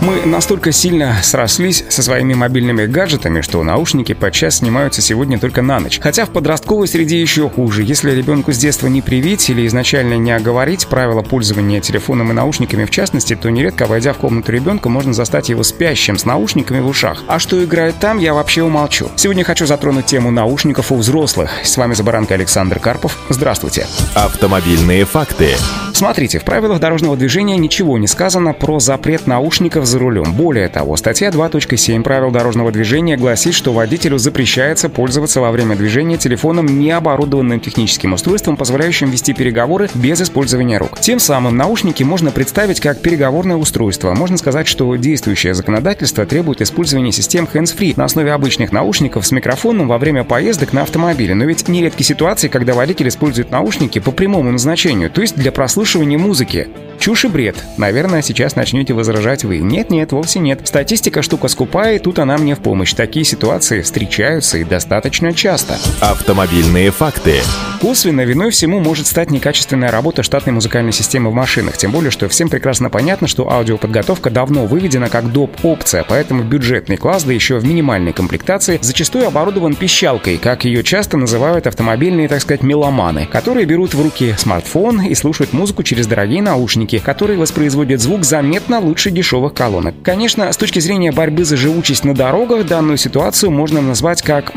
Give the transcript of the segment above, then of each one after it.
Мы настолько сильно срослись со своими мобильными гаджетами, что наушники подчас снимаются сегодня только на ночь. Хотя в подростковой среде еще хуже. Если ребенку с детства не привить или изначально не оговорить правила пользования телефоном и наушниками в частности, то нередко, войдя в комнату ребенка, можно застать его спящим с наушниками в ушах. А что играет там, я вообще умолчу. Сегодня хочу затронуть тему наушников у взрослых. С вами «За баранкой» Александр Карпов. Здравствуйте. Автомобильные факты. Смотрите, в правилах дорожного движения ничего не сказано про запрет наушников за рулем. Более того, статья 2.7 правил дорожного движения гласит, что водителю запрещается пользоваться во время движения телефоном, не оборудованным техническим устройством, позволяющим вести переговоры без использования рук. Тем самым наушники можно представить как переговорное устройство. Можно сказать, что действующее законодательство требует использования систем hands-free на основе обычных наушников с микрофоном во время поездок на автомобиле. Но ведь нередки ситуации, когда водитель использует наушники по прямому назначению, то есть для прослушивания музыки. Чушь и бред. Наверное, сейчас начнете возражать вы. Нет, вовсе нет. Статистика штука скупая, и тут она мне в помощь. Такие ситуации встречаются и достаточно часто. Автомобильные факты. Косвенно виной всему может стать некачественная работа штатной музыкальной системы в машинах. Тем более, что всем прекрасно понятно, что аудиоподготовка давно выведена как доп-опция, поэтому бюджетный класс, да еще в минимальной комплектации, зачастую оборудован пищалкой, как ее часто называют автомобильные, так сказать, меломаны, которые берут в руки смартфон и слушают музыку через дорогие наушники, которые воспроизводят звук заметно лучше дешевых колонок. Конечно, с точки зрения борьбы за живучесть на дорогах, данную ситуацию можно назвать как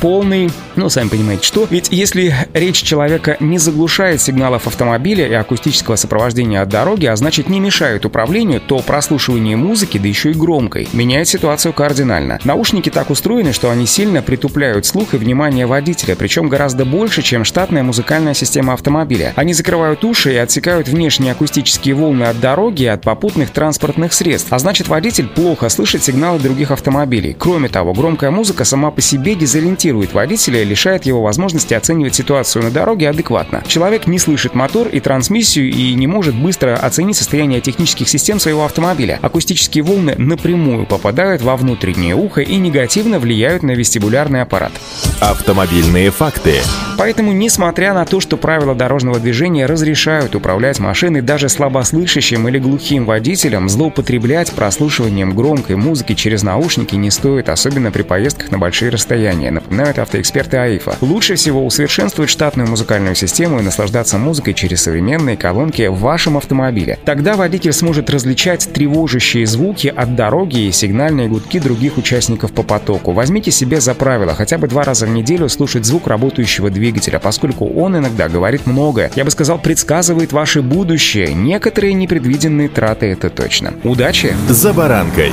полный, сами понимаете, что. Ведь если речь человека не заглушает сигналов автомобиля и акустического сопровождения от дороги, а значит не мешает управлению, то прослушивание музыки, да еще и громкой, меняет ситуацию кардинально. Наушники так устроены, что они сильно притупляют слух и внимание водителя, причем гораздо больше, чем штатная музыкальная система автомобиля. Они закрывают уши и отсекают внешние акустические волны от дороги и от попутных транспортных средств, а значит водитель плохо слышит сигналы других автомобилей. Кроме того, громкая музыка сама по себе дезориентирует водителя и лишает его возможности оценивать ситуацию на дороге адекватно. Человек не слышит мотор и трансмиссию и не может быстро оценить состояние технических систем своего автомобиля. Акустические волны напрямую попадают во внутреннее ухо и негативно влияют на вестибулярный аппарат. Автомобильные факты. Поэтому, несмотря на то, что правила дорожного движения разрешают управлять машиной даже слабослышащим или глухим водителям, злоупотреблять прослушиванием громкой музыки через наушники не стоит, особенно при поездках на большие расстояния, напоминают автоэксперты АИФА. Лучше всего усовершенствовать штатную музыкальную систему и наслаждаться музыкой через современные колонки в вашем автомобиле. Тогда водитель сможет различать тревожащие звуки от дороги и сигнальные гудки других участников по потоку. Возьмите себе за правило хотя бы 2 раза в неделю слушать звук работающего двигателя, поскольку он иногда говорит многое. Я бы сказал, предсказывает ваше будущее. Некоторые непредвиденные траты — это точно. Удачи! За баранкой!